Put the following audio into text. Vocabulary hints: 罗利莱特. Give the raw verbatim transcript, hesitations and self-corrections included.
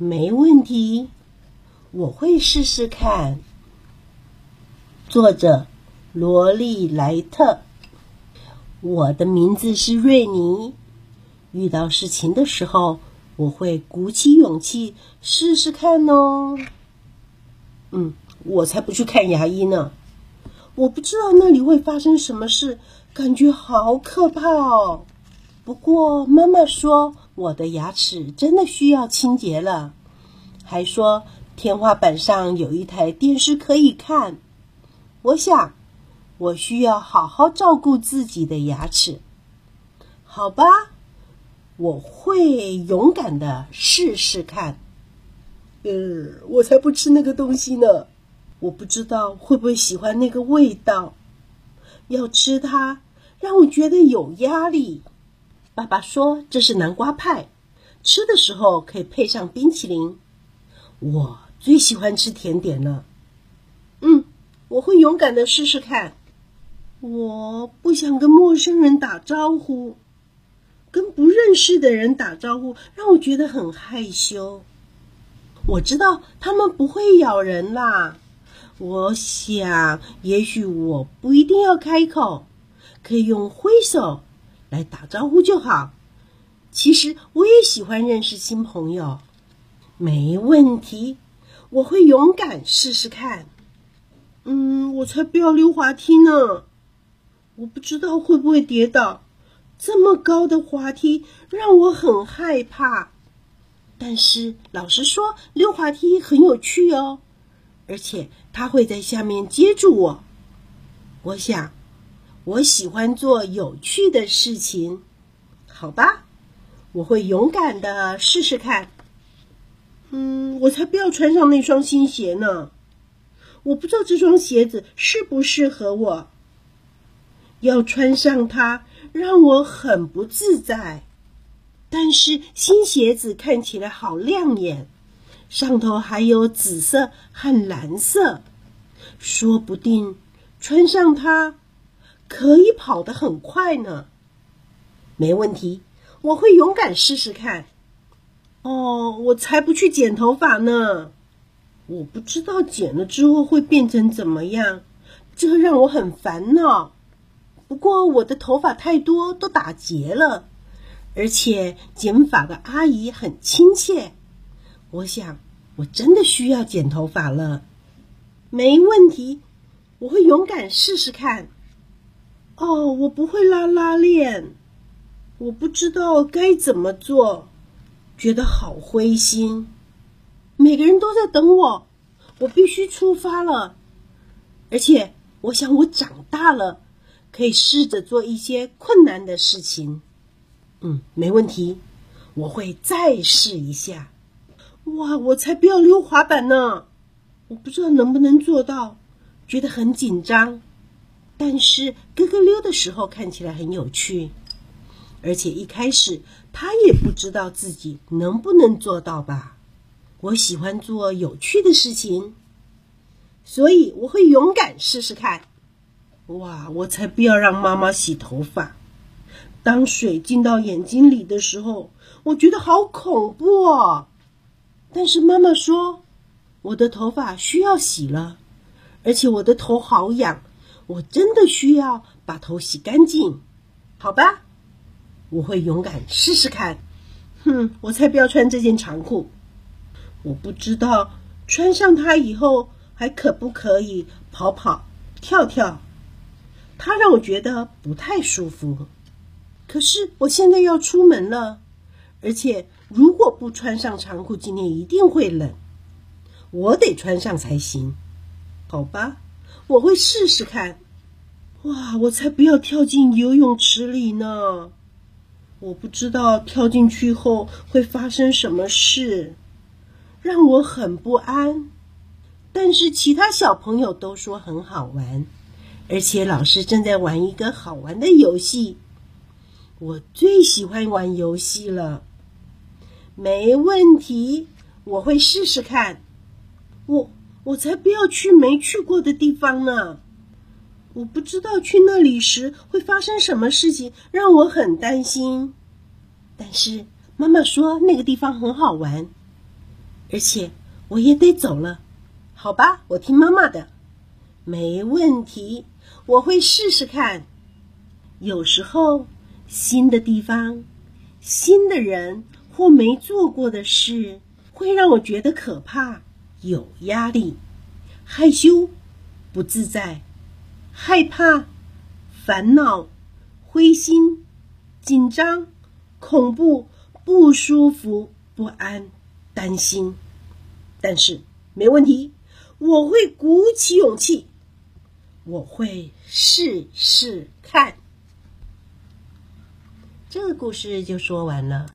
没问题，我会试试看。作者罗利莱特。我的名字是瑞尼，遇到事情的时候，我会鼓起勇气试试看哦。嗯，我才不去看牙医呢。我不知道那里会发生什么事，感觉好可怕哦。不过妈妈说我的牙齿真的需要清洁了，还说天花板上有一台电视可以看。我想我需要好好照顾自己的牙齿。好吧，我会勇敢的试试看。呃，我才不吃那个东西呢，我不知道会不会喜欢那个味道。要吃它让我觉得有压力。爸爸说这是南瓜派，吃的时候可以配上冰淇淋。我最喜欢吃甜点了。嗯，我会勇敢的试试看。我不想跟陌生人打招呼，跟不认识的人打招呼让我觉得很害羞。我知道他们不会咬人啦。我想也许我不一定要开口，可以用挥手来打招呼就好。其实我也喜欢认识新朋友。没问题，我会勇敢试试看。嗯，我才不要溜滑梯呢，我不知道会不会跌倒。这么高的滑梯让我很害怕。但是老实说，溜滑梯很有趣哦，而且它会在下面接住我。我想，我喜欢做有趣的事情。好吧，我会勇敢的试试看。嗯，我才不要穿上那双新鞋呢，我不知道这双鞋子适不适合我。要穿上它让我很不自在。但是新鞋子看起来好亮眼，上头还有紫色和蓝色，说不定穿上它可以跑得很快呢。没问题，我会勇敢试试看。哦，我才不去剪头发呢，我不知道剪了之后会变成怎么样，这让我很烦恼。不过我的头发太多都打结了，而且剪发的阿姨很亲切，我想我真的需要剪头发了。没问题，我会勇敢试试看。哦，我不会拉拉链，我不知道该怎么做，觉得好灰心。每个人都在等我，我必须出发了。而且我想我长大了，可以试着做一些困难的事情。嗯，没问题，我会再试一下。哇，我才不要溜滑板呢，我不知道能不能做到，觉得很紧张。但是哥哥溜的时候看起来很有趣，而且一开始他也不知道自己能不能做到吧。我喜欢做有趣的事情，所以我会勇敢试试看。哇，我才不要让妈妈洗头发。当水进到眼睛里的时候，我觉得好恐怖哦。但是妈妈说，我的头发需要洗了，而且我的头好痒，我真的需要把头洗干净。好吧，我会勇敢试试看。哼，我才不要穿这件长裤，我不知道穿上它以后还可不可以跑跑跳跳，它让我觉得不太舒服。可是我现在要出门了，而且如果不穿上长裤，今天一定会冷，我得穿上才行。好吧，我会试试看。哇，我才不要跳进游泳池里呢，我不知道跳进去后会发生什么事，让我很不安。但是其他小朋友都说很好玩，而且老师正在玩一个好玩的游戏。我最喜欢玩游戏了。没问题，我会试试看。我我才不要去没去过的地方呢，我不知道去那里时会发生什么事情，让我很担心。但是妈妈说那个地方很好玩，而且我也得走了。好吧，我听妈妈的。没问题，我会试试看。有时候，新的地方、新的人或没做过的事，会让我觉得可怕、有压力、害羞、不自在、害怕、烦恼、灰心、紧张、恐怖、不舒服、不安、担心。但是没问题，我会鼓起勇气，我会试试看。这个故事就说完了。